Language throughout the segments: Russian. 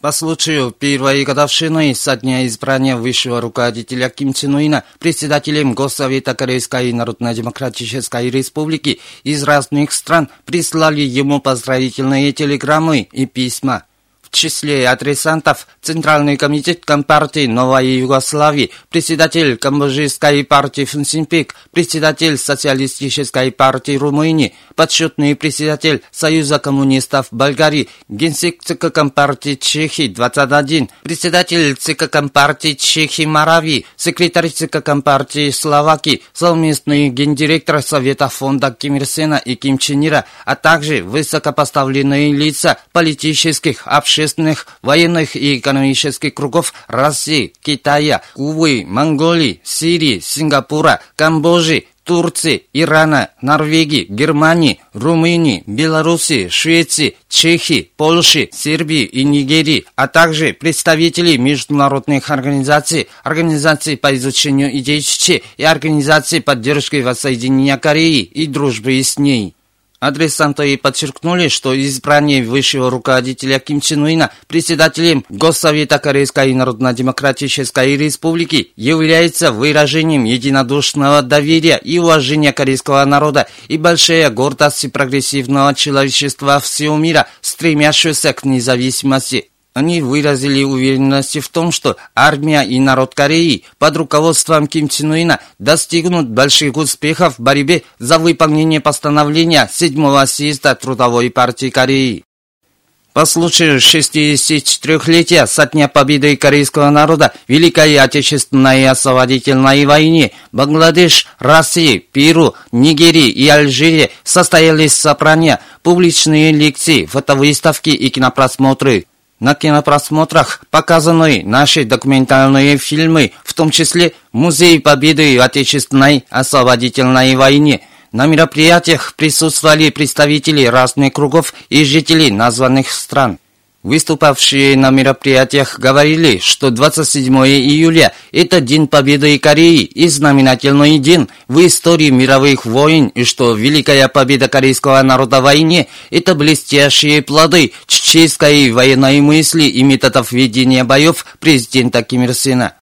По случаю первой годовщины со дня избрания высшего руководителя Ким Чен Ына председателем Госсовета Корейской Народно-Демократической Республики из разных стран прислали ему поздравительные телеграммы и письма. В числе адресантов Центральный комитет Компартии Новой Югославии, председатель Камбоджийской партии Фунсинпек, председатель Социалистической партии Румынии, почетный председатель Союза коммунистов Болгарии, генсек ЦК Компартии Чехии 21, председатель ЦК Компартии Чехии Моравии, секретарь ЦК Компартии Словакии, совместный гендиректор Совета фонда Ким Ир Сена и Ким Чен Ира, а также высокопоставленные лица политических, общественных, военных и экономических кругов России, Китая, Кубы, Монголии, Сирии, Сингапура, Камбоджи, Турции, Ирана, Норвегии, Германии, Румынии, Белоруссии, Швеции, Чехии, Польши, Сербии и Нигерии, а также представители международных организаций, организаций по изучению идей Чечни и организаций поддержки воссоединения Кореи и дружбы с ней. Адресанты подчеркнули, что избрание высшего руководителя Ким Чен Ына председателем Госсовета Корейской Народно-Демократической Республики является выражением единодушного доверия и уважения корейского народа и большая гордость прогрессивного человечества всего мира, стремящегося к независимости. Они выразили уверенность в том, что армия и народ Кореи под руководством Ким Чен Ына достигнут больших успехов в борьбе за выполнение постановления 7-го съезда Трудовой партии Кореи. По случаю 64-летия со дня победы корейского народа в Великой Отечественной освободительной войне Бангладеш, России, Перу, Нигерии и Алжире состоялись собрания, публичные лекции, фотовыставки и кинопросмотры. На кинопросмотрах показаны наши документальные фильмы, в том числе «Музей Победы в Отечественной освободительной войне». На мероприятиях присутствовали представители разных кругов и жители названных стран. Выступавшие на мероприятиях говорили, что 27 июля – это День Победы Кореи и знаменательный день в истории мировых войн, и что Великая Победа корейского народа в войне – это блестящие плоды чеченской военной мысли и методов ведения боев президента Ким Ир Сена.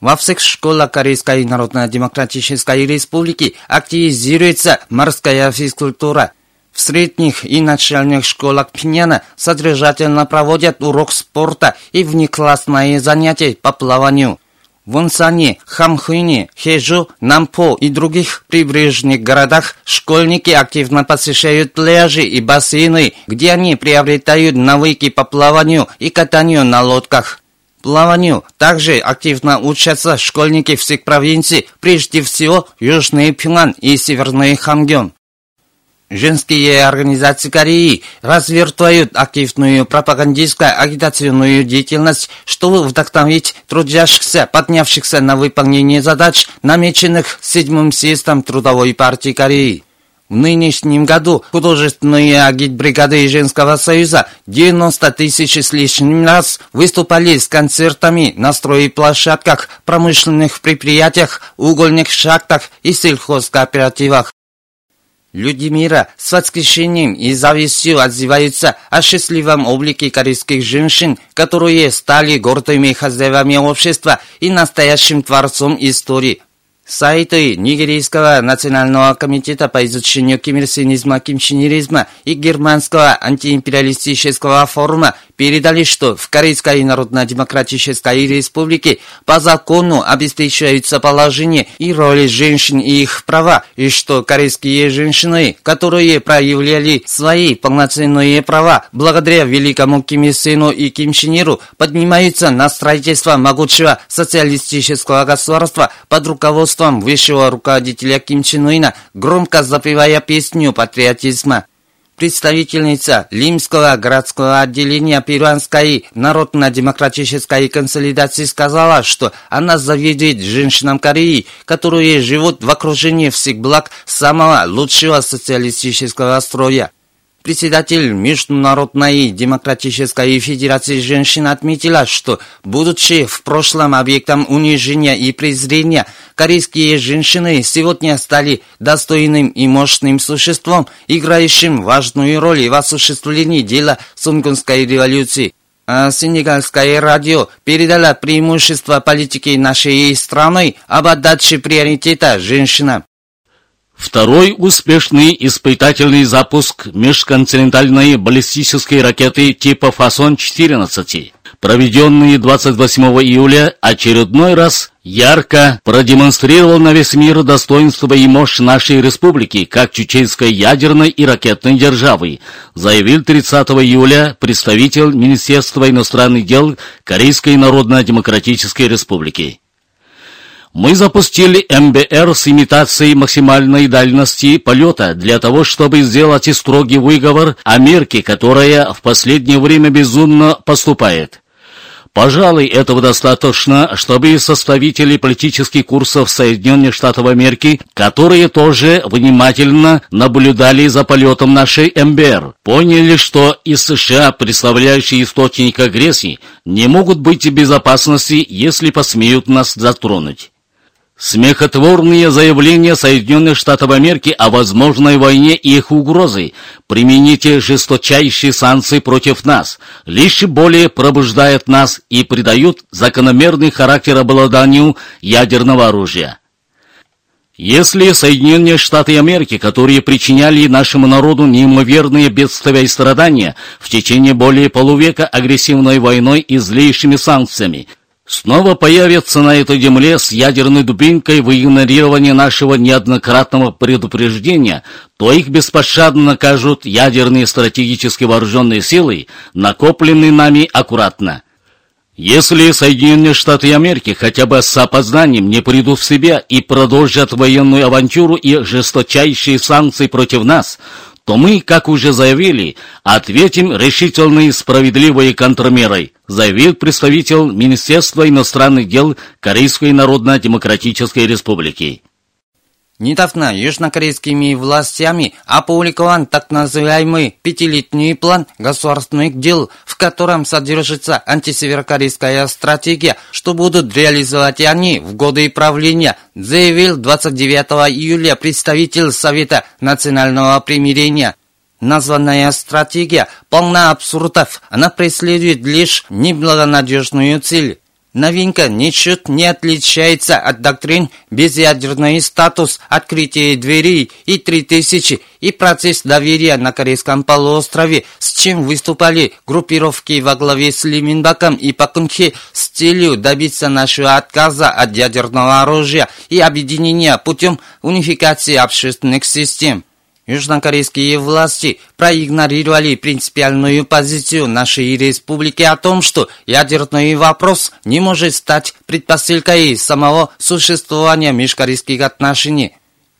Во всех школах Корейской Народно-Демократической Республики активизируется морская физкультура. В средних и начальных школах Пхеняна содержательно проводят урок спорта и внеклассные занятия по плаванию. В Унсане, Хамхыне, Хежу, Нампо и других прибрежных городах школьники активно посещают пляжи и бассейны, где они приобретают навыки по плаванию и катанию на лодках. Плаванию также активно учатся школьники всех провинций, прежде всего Южный Пхенан и Северный Хамгён. Женские организации Кореи развертывают активную пропагандистско-агитационную деятельность, чтобы вдохновить трудящихся, поднявшихся на выполнение задач, намеченных 7-м съездом Трудовой партии Кореи. В нынешнем году художественные агитбригады Женского союза 90 тысяч с лишним раз выступали с концертами на стройплощадках, промышленных предприятиях, угольных шахтах и сельхозкооперативах. Люди мира с восхищением и завистью отзываются о счастливом облике корейских женщин, которые стали гордыми хозяевами общества и настоящим творцом истории. Сайты Нигерийского национального комитета по изучению кимирсенизма, кимченеризма и Германского антиимпериалистического форума передали, что в Корейской Народно-Демократической Республике по закону обеспечиваются положение и роли женщин и их права, и что корейские женщины, которые проявляли свои полноценные права благодаря великому Ким Ир Сену и Ким Чен Иру, поднимаются на строительство могучего социалистического государства под руководством высшего руководителя Ким Чен Ына, громко запевая песню патриотизма. представительница Лимского городского отделения перуанской народно-демократической консолидации сказала, что она завидует женщинам Кореи, которые живут в окружении всех благ самого лучшего социалистического строя. Председатель Международной демократической федерации женщин отметила, что, будучи в прошлом объектом унижения и презрения, корейские женщины сегодня стали достойным и мощным существом, играющим важную роль в осуществлении дела Сунгунской революции. А сенегальское радио передало преимущество политики нашей страны об отдаче приоритета женщинам. Второй успешный испытательный запуск межконтинентальной баллистической ракеты типа «ФАСОН-14», проведенный 28 июля, очередной раз ярко продемонстрировал на весь мир достоинство и мощь нашей республики как чеченской ядерной и ракетной державы, заявил 30 июля представитель Министерства иностранных дел Корейской Народно-Демократической Республики. Мы запустили МБР с имитацией максимальной дальности полета для того, чтобы сделать строгий выговор Америке, которая в последнее время безумно поступает. Пожалуй, этого достаточно, чтобы составители политических курсов Соединенных Штатов Америки, которые тоже внимательно наблюдали за полетом нашей МБР, поняли, что из США, представляющие источник агрессии, не могут быть в безопасности, если посмеют нас затронуть. Смехотворные заявления Соединенных Штатов Америки о возможной войне и их угрозы, примените жесточайшие санкции против нас, лишь более пробуждают нас и придают закономерный характер обладанию ядерного оружия. Если Соединенные Штаты Америки, которые причиняли нашему народу неимоверные бедствия и страдания в течение более полувека агрессивной войной и злейшими санкциями, снова появятся на этой земле с ядерной дубинкой в игнорировании нашего неоднократного предупреждения, то их беспощадно накажут ядерные стратегически вооруженные силы, накопленные нами аккуратно. Если Соединенные Штаты Америки хотя бы с опозданием не придут в себя и продолжат военную авантюру и жесточайшие санкции против нас, то мы, как уже заявили, ответим решительной и справедливой контрмерой, заявил представитель Министерства иностранных дел Корейской Народно-Демократической Республики. Недавно южнокорейскими властями опубликован так называемый пятилетний план государственных дел, в котором содержится антисеверокорейская стратегия, что будут реализовать они в годы правления, заявил 29 июля представитель Совета национального примирения. Названная стратегия полна абсурдов, она преследует лишь неблагонадежную цель. Новинка ничуть не отличается от доктрин «безъядерный статус», «открытие дверей» и «3000» и «процесс доверия на Корейском полуострове», с чем выступали группировки во главе с Ли Мин Баком и Пак Кын Хе с целью добиться нашего отказа от ядерного оружия и объединения путем унификации общественных систем. Южнокорейские власти проигнорировали принципиальную позицию нашей республики о том, что ядерный вопрос не может стать предпосылкой самого существования межкорейских отношений.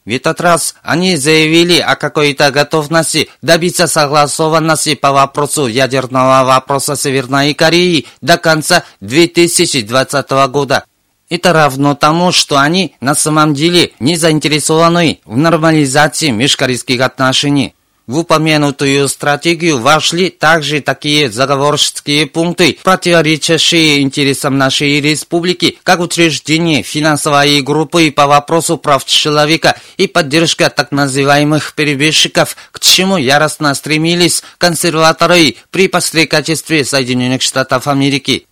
В этот раз они заявили о какой-то готовности добиться согласованности по вопросу ядерного вопроса Северной Кореи до конца 2020 года. Это равно тому, что они на самом деле не заинтересованы в нормализации межкорейских отношений. В упомянутую стратегию вошли также такие заговорческие пункты, противоречащие интересам нашей республики, как утверждение финансовой группы по вопросу прав человека и поддержка так называемых перебежчиков, к чему яростно стремились консерваторы при посредничестве Соединенных Штатов Америки.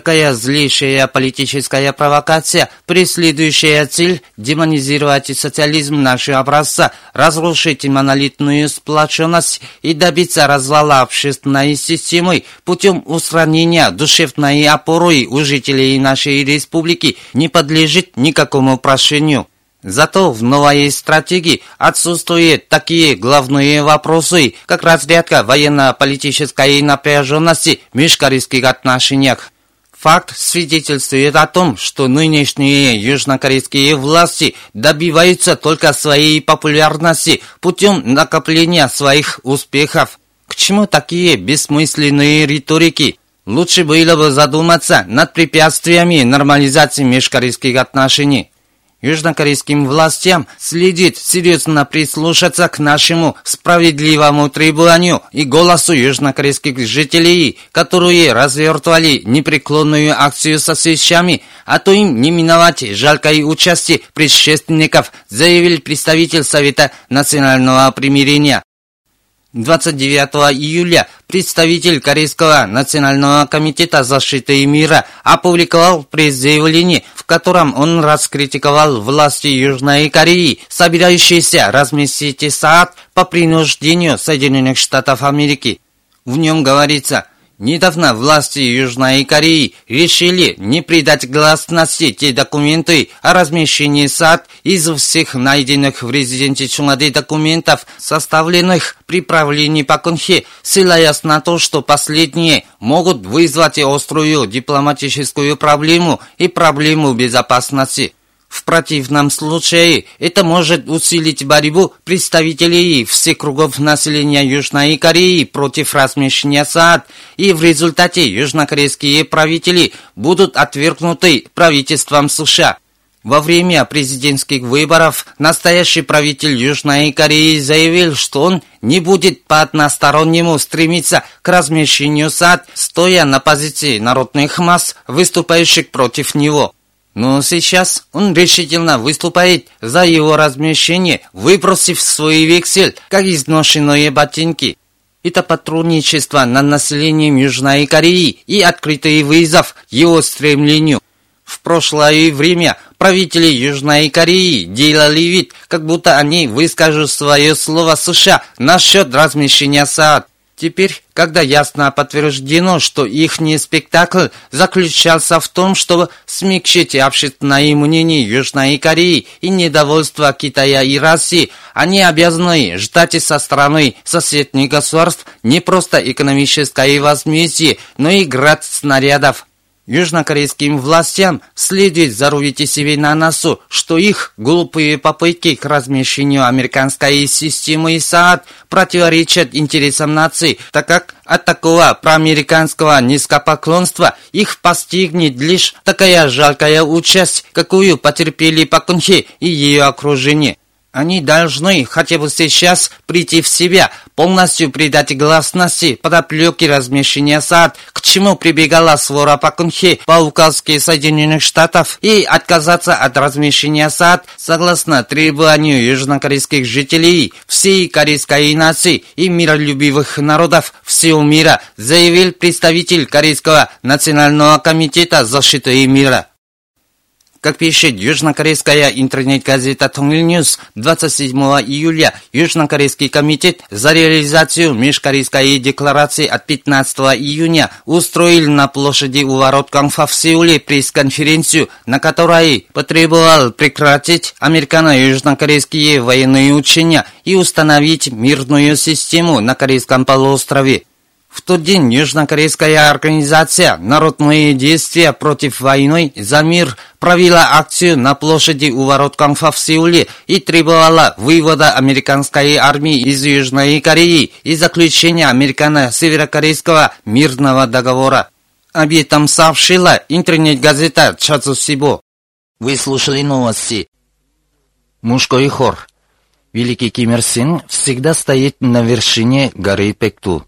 Такая злейшая политическая провокация, преследующая цель демонизировать социализм нашего образца, разрушить монолитную сплоченность и добиться развала общественной системы путем устранения душевной опоры у жителей нашей республики, не подлежит никакому прошению. Зато в новой стратегии отсутствуют такие главные вопросы, как разрядка военно-политической напряженности в межкорейских отношениях. Факт свидетельствует о том, что нынешние южнокорейские власти добиваются только своей популярности путем накопления своих успехов. К чему такие бессмысленные риторики? Лучше было бы задуматься над препятствиями нормализации межкорейских отношений. Южнокорейским властям следит серьезно прислушаться к нашему справедливому требованию и голосу южнокорейских жителей, которые развертывали непреклонную акцию со свечами, а то им не миновать жалкой участи предшественников, заявил представитель Совета национального примирения. 29 июля представитель Корейского национального комитета защиты мира опубликовал пресс-заявление, в котором он раскритиковал власти Южной Кореи, собирающиеся разместить THAAD по принуждению Соединенных Штатов Америки. В нем говорится: недавно власти Южной Кореи решили не придать гласности те документы о размещении THAAD из всех найденных в резиденте Чунгаде документов, составленных при правлении Пак Кын Хе, ссылаясь на то, что последние могут вызвать острую дипломатическую проблему и проблему безопасности. В противном случае это может усилить борьбу представителей всех кругов населения Южной Кореи против размещения THAAD, и в результате южнокорейские правители будут отвергнуты правительством США. Во время президентских выборов настоящий правитель Южной Кореи заявил, что он не будет по одностороннему стремиться к размещению THAAD, стоя на позиции народных масс, выступающих против него. Но сейчас он решительно выступает за его размещение, выбросив свой вексель, как изношенные ботинки. Это патрульничество над населением Южной Кореи и открытый вызов его стремлению. В прошлое время правители Южной Кореи делали вид, как будто они выскажут свое слово США насчет размещения THAAD. Теперь, когда ясно подтверждено, что ихний спектакль заключался в том, чтобы смягчить общественное мнение Южной Кореи и недовольство Китая и России, они обязаны ждать со стороны соседних государств не просто экономическое возмездие, но и град снарядов. Южнокорейским властям следует зарубить себе на носу, что их глупые попытки к размещению американской системы THAAD противоречат интересам нации, так как от такого проамериканского низкопоклонства их постигнет лишь такая жалкая участь, какую потерпели Пак Кын Хе и ее окружение. Они должны хотя бы сейчас прийти в себя, полностью придать гласности подоплеки размещения THAAD, к чему прибегала свора Пак Кын Хе по указке Соединенных Штатов, и отказаться от размещения THAAD согласно требованию южнокорейских жителей, всей корейской нации и миролюбивых народов всего мира, заявил представитель Корейского национального комитета защиты мира. Как пишет южнокорейская интернет-газета Tongil News, 27 июля Южнокорейский комитет за реализацию межкорейской декларации от 15 июня устроил на площади у ворот Гангфа в Сеуле пресс-конференцию, на которой потребовал прекратить американо-южнокорейские военные учения и установить мирную систему на Корейском полуострове. В тот день южнокорейская организация «Народные действия против войны за мир» провела акцию на площади у ворот Гангфа в Сеуле и требовала вывода американской армии из Южной Кореи и заключения американо-северокорейского мирного договора. Об этом сообщила интернет-газета Ча Цу Сибо. Вы слушали новости. Мужской хор. Великий Ким Ир Сен всегда стоит на вершине горы Пекту.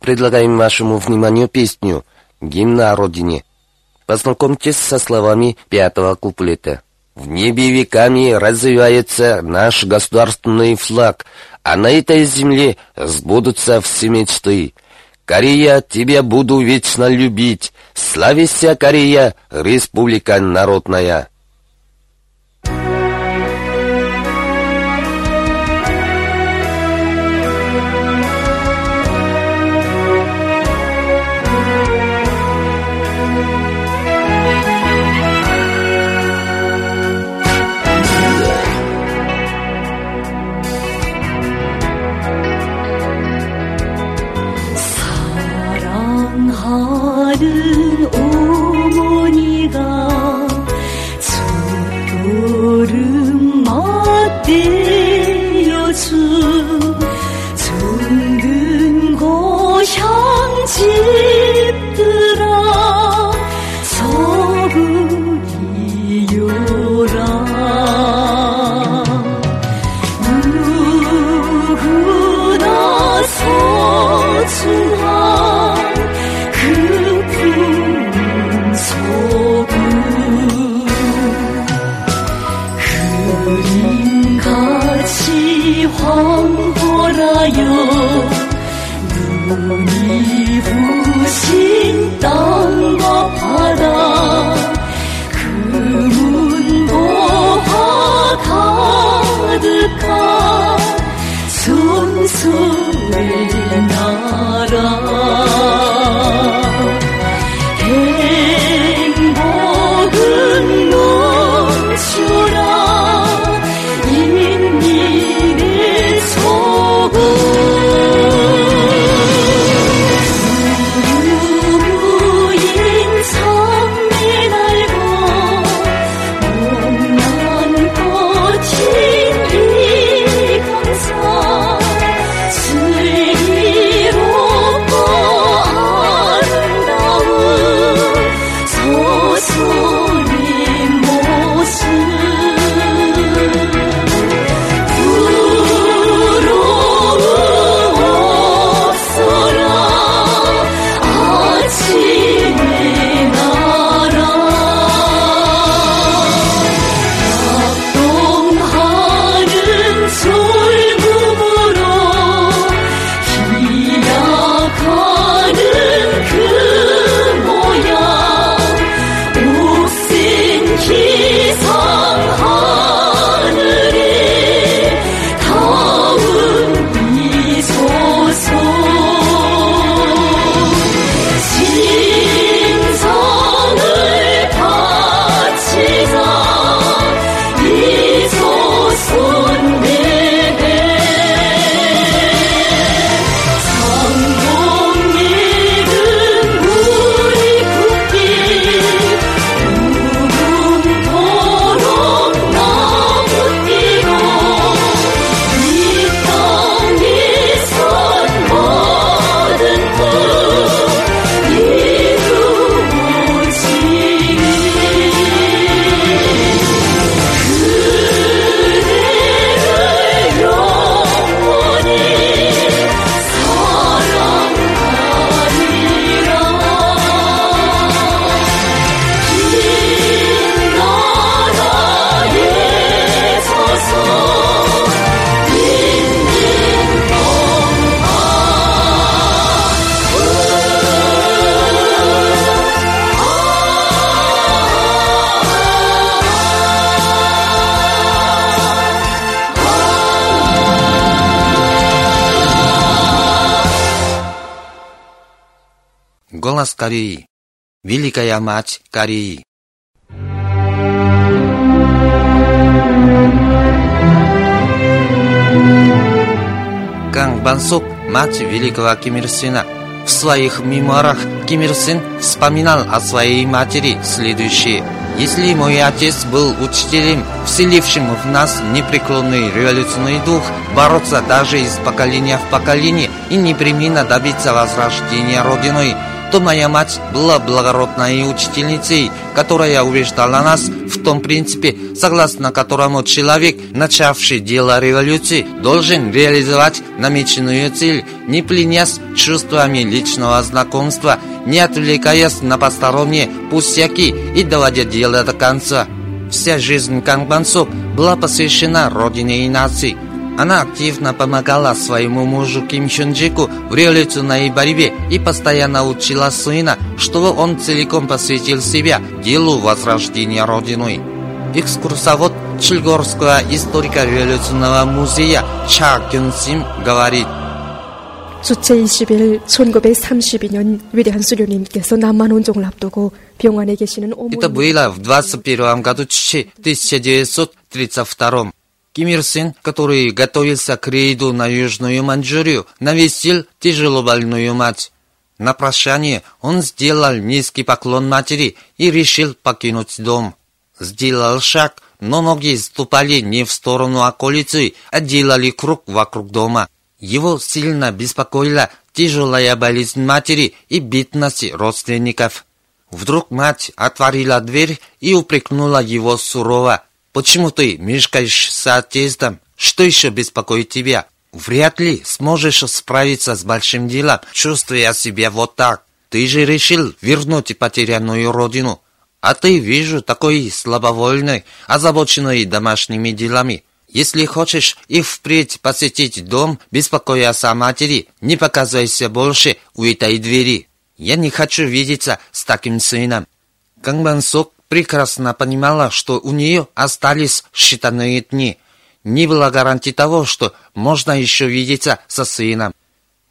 Предлагаем вашему вниманию песню «Гимн о Родине». Познакомьтесь со словами 5-го куплета. В небе веками развивается наш государственный флаг, а на этой земле сбудутся все мечты. Корея, тебя буду вечно любить, славися, Корея, республика народная. Thank you. Голос Кореи. Великая мать Кореи. Кан Бансок, мать великого Ким Ир Сена. В своих мемуарах Ким Ир Сен вспоминал о своей матери следующее. Если мой отец был учителем, вселившим в нас непреклонный революционный дух, бороться даже из поколения в поколение и непременно добиться возрождения Родины, то моя мать была благородной учительницей, которая убеждала нас в том принципе, согласно которому человек, начавший дело революции, должен реализовать намеченную цель, не пленясь чувствами личного знакомства, не отвлекаясь на посторонние пустяки и доводя дело до конца. Вся жизнь Кан Бансок была посвящена родине и нации. Она активно помогала своему мужу Ким Чен Джику в революционной борьбе и постоянно учила сына, чтобы он целиком посвятил себя делу возрождения Родины. Экскурсовод Чильгорского историко-революционного музея Ча Кюн Сим говорит. 수체 20일 1932년 위대한 수료님께서 남한 온종을 앞두고 병원에 계시는 어머니. Это было в 21 году Чичи 1932. Ким Ир Сен, который готовился к рейду на Южную Маньчжурию, навестил тяжелобольную мать. На прощание он сделал низкий поклон матери и решил покинуть дом. Сделал шаг, но ноги ступали не в сторону околицы, а делали круг вокруг дома. Его сильно беспокоила тяжелая болезнь матери и бедность родственников. Вдруг мать отворила дверь и упрекнула его сурово. «Почему ты мешкаешь с отъездом? Что еще беспокоит тебя? Вряд ли сможешь справиться с большим делом, чувствуя себя вот так. Ты же решил вернуть потерянную родину. А ты, вижу, такой слабовольный, озабоченный домашними делами. Если хочешь и впредь посетить дом, беспокоясь о матери, не показывайся больше у этой двери. Я не хочу видеться с таким сыном». Кан Бансок прекрасно понимала, что у нее остались считанные дни. Не было гарантии того, что можно еще видеться со сыном.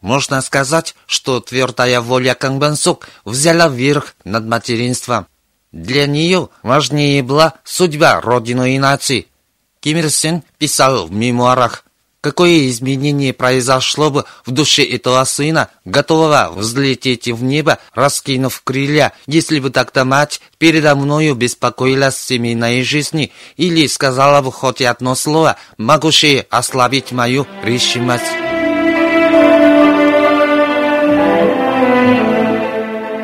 Можно сказать, что твердая воля Кан Бансок взяла верх над материнством. Для нее важнее была судьба родины и нации. Ким Ир Сен писал в мемуарах: какое изменение произошло бы в душе этого сына, готового взлететь в небо, раскинув крылья, если бы тогда мать передо мною беспокоилась о семейной жизни или сказала бы хоть одно слово, могущее ослабить мою решимость.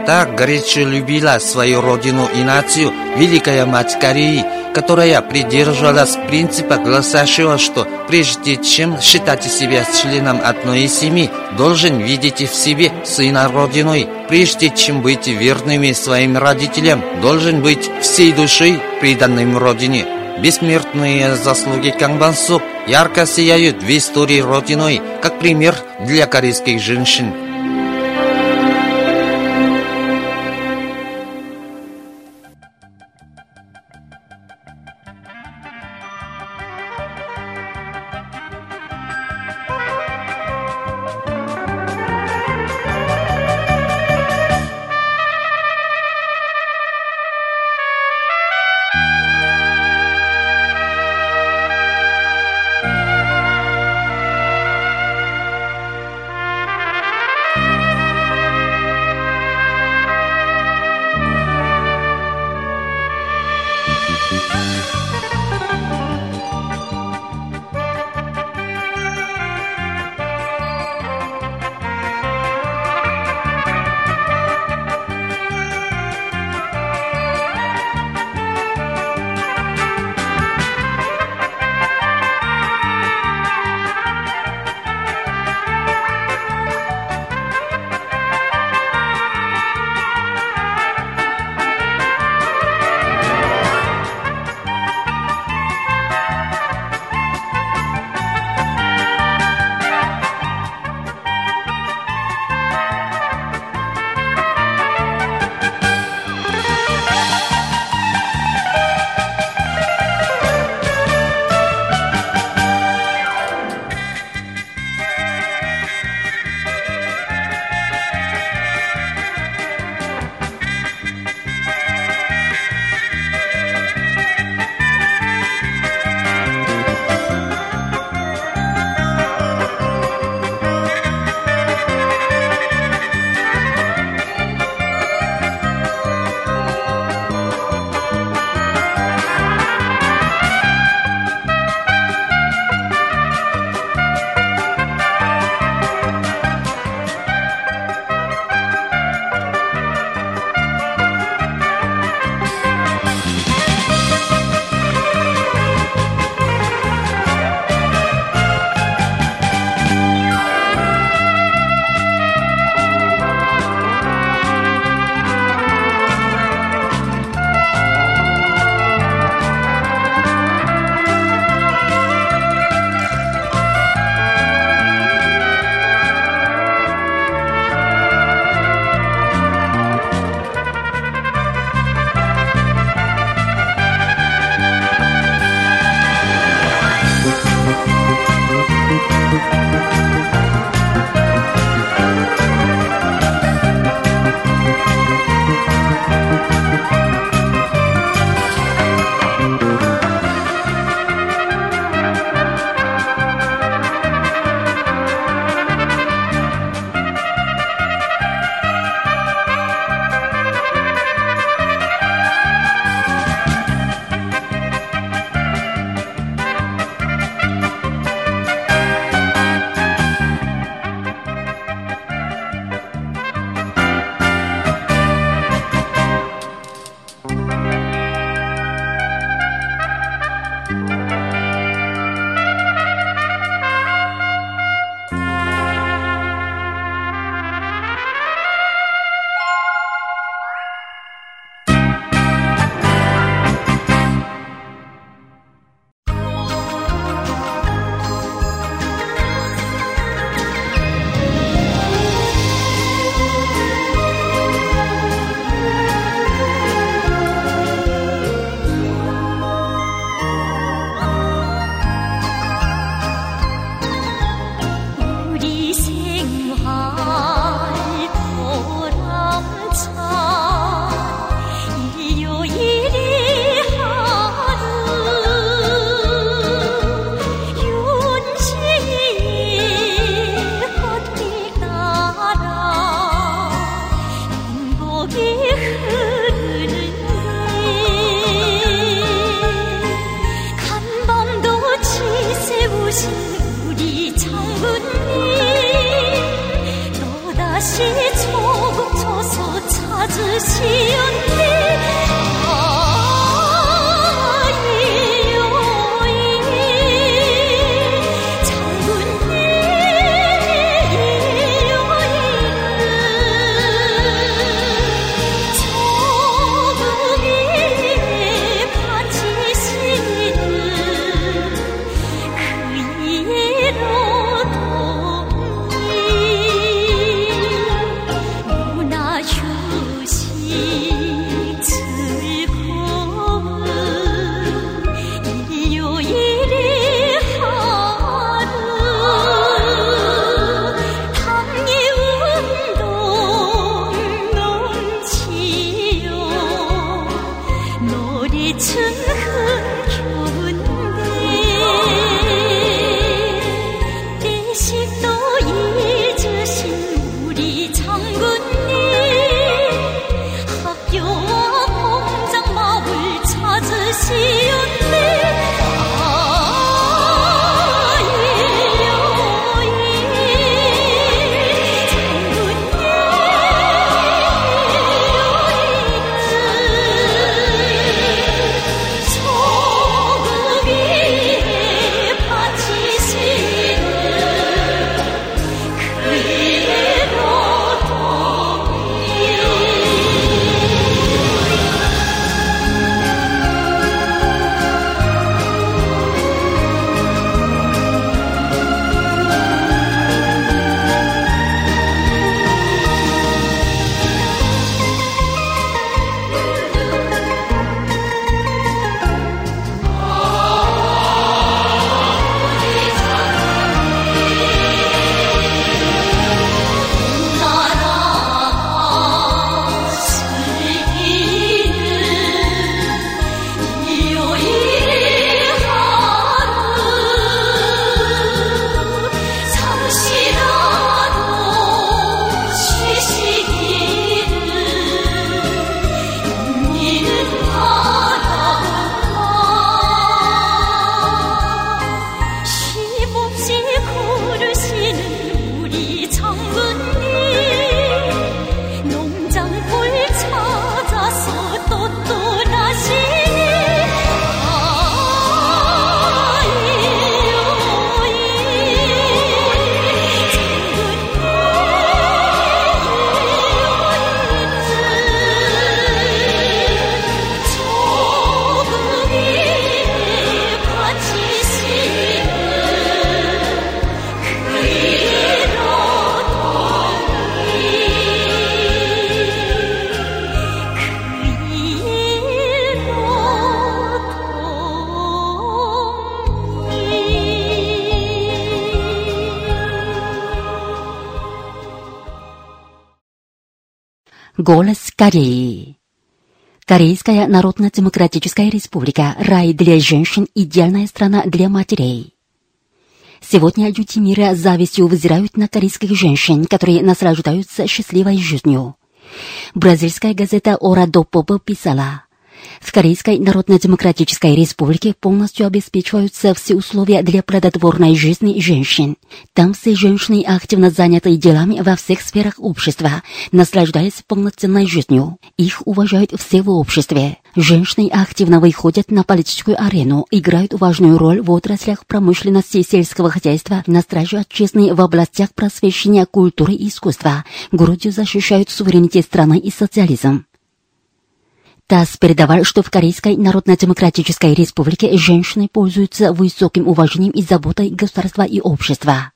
Так горячо любила свою родину и нацию великая мать Кореи, которая придерживалась принципа, гласящего, что прежде чем считать себя членом одной семьи, должен видеть в себе сына родиной, прежде чем быть верными своим родителям, должен быть всей душой преданным родине. Бессмертные заслуги Кан Бансок ярко сияют в истории родиной, как пример для корейских женщин. Голос Кореи. Корейская Народно-Демократическая Республика – рай для женщин, идеальная страна для матерей. Сегодня люди мира с завистью взирают на корейских женщин, которые наслаждаются счастливой жизнью. Бразильская газета «Ора до Поба» писала: в Корейской Народно-Демократической Республике полностью обеспечиваются все условия для плодотворной жизни женщин. Там все женщины активно заняты делами во всех сферах общества, наслаждаясь полноценной жизнью. Их уважают все в обществе. Женщины активно выходят на политическую арену, играют важную роль в отраслях промышленности и сельского хозяйства, на страже отчизны в областях просвещения, культуры и искусства, грудью защищают суверенитет страны и социализм. ТАСС передавал, что в Корейской Народно-Демократической Республике женщины пользуются высоким уважением и заботой государства и общества.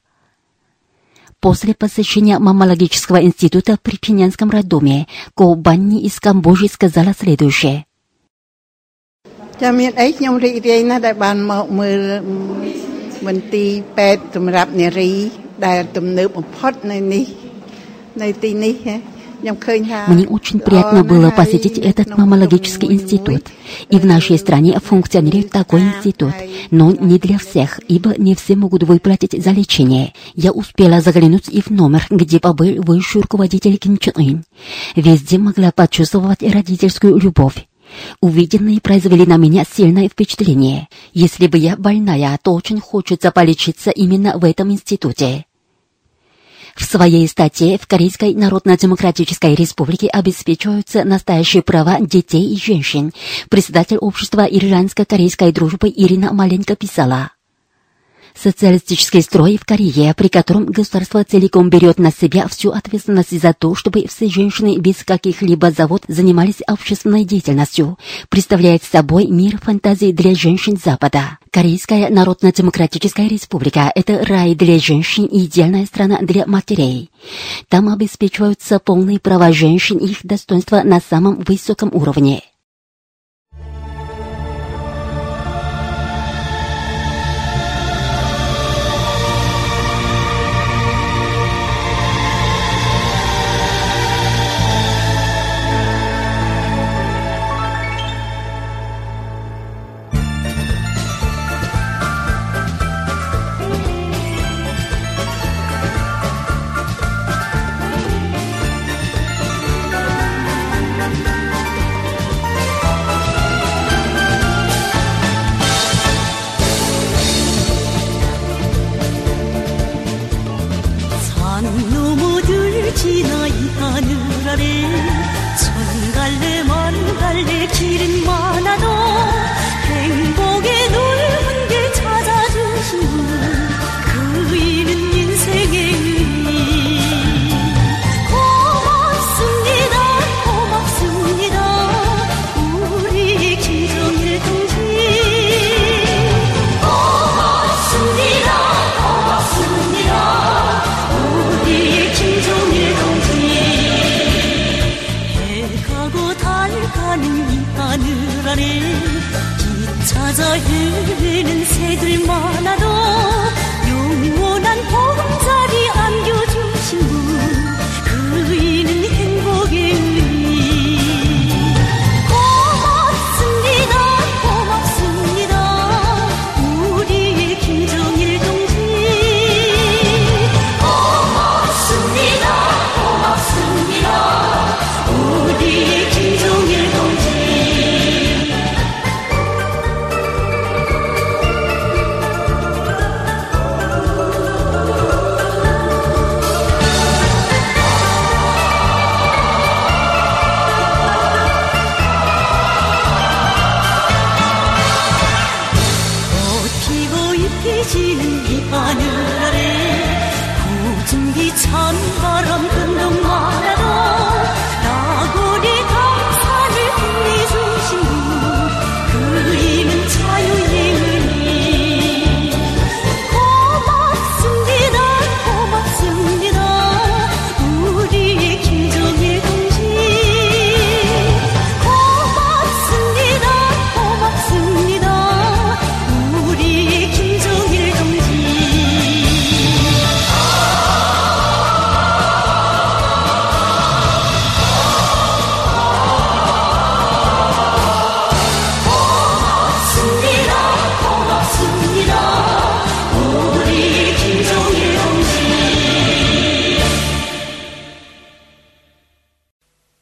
После посещения маммологического института при Пхенянском роддоме Ко Банни из Камбоджи сказала следующее. Мне очень приятно было посетить этот маммологический институт. И в нашей стране функционирует такой институт, но не для всех, ибо не все могут выплатить за лечение. Я успела заглянуть и в номер, где побыл высший руководитель Ким Чен Ын. Везде могла почувствовать родительскую любовь. Увиденные произвели на меня сильное впечатление. Если бы я больная, то очень хочется полечиться именно в этом институте. В своей статье в Корейской Народно-Демократической Республике обеспечиваются настоящие права детей и женщин. Председатель общества ирландско-корейской дружбы Ирина Маленко писала: социалистический строй в Корее, при котором государство целиком берет на себя всю ответственность за то, чтобы все женщины без каких-либо завод занимались общественной деятельностью, представляет собой мир фантазий для женщин Запада. Корейская Народно-Демократическая Республика – это рай для женщин и идеальная страна для матерей. Там обеспечиваются полные права женщин и их достоинства на самом высоком уровне.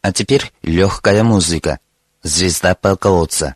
А теперь легкая музыка. Звезда полководца.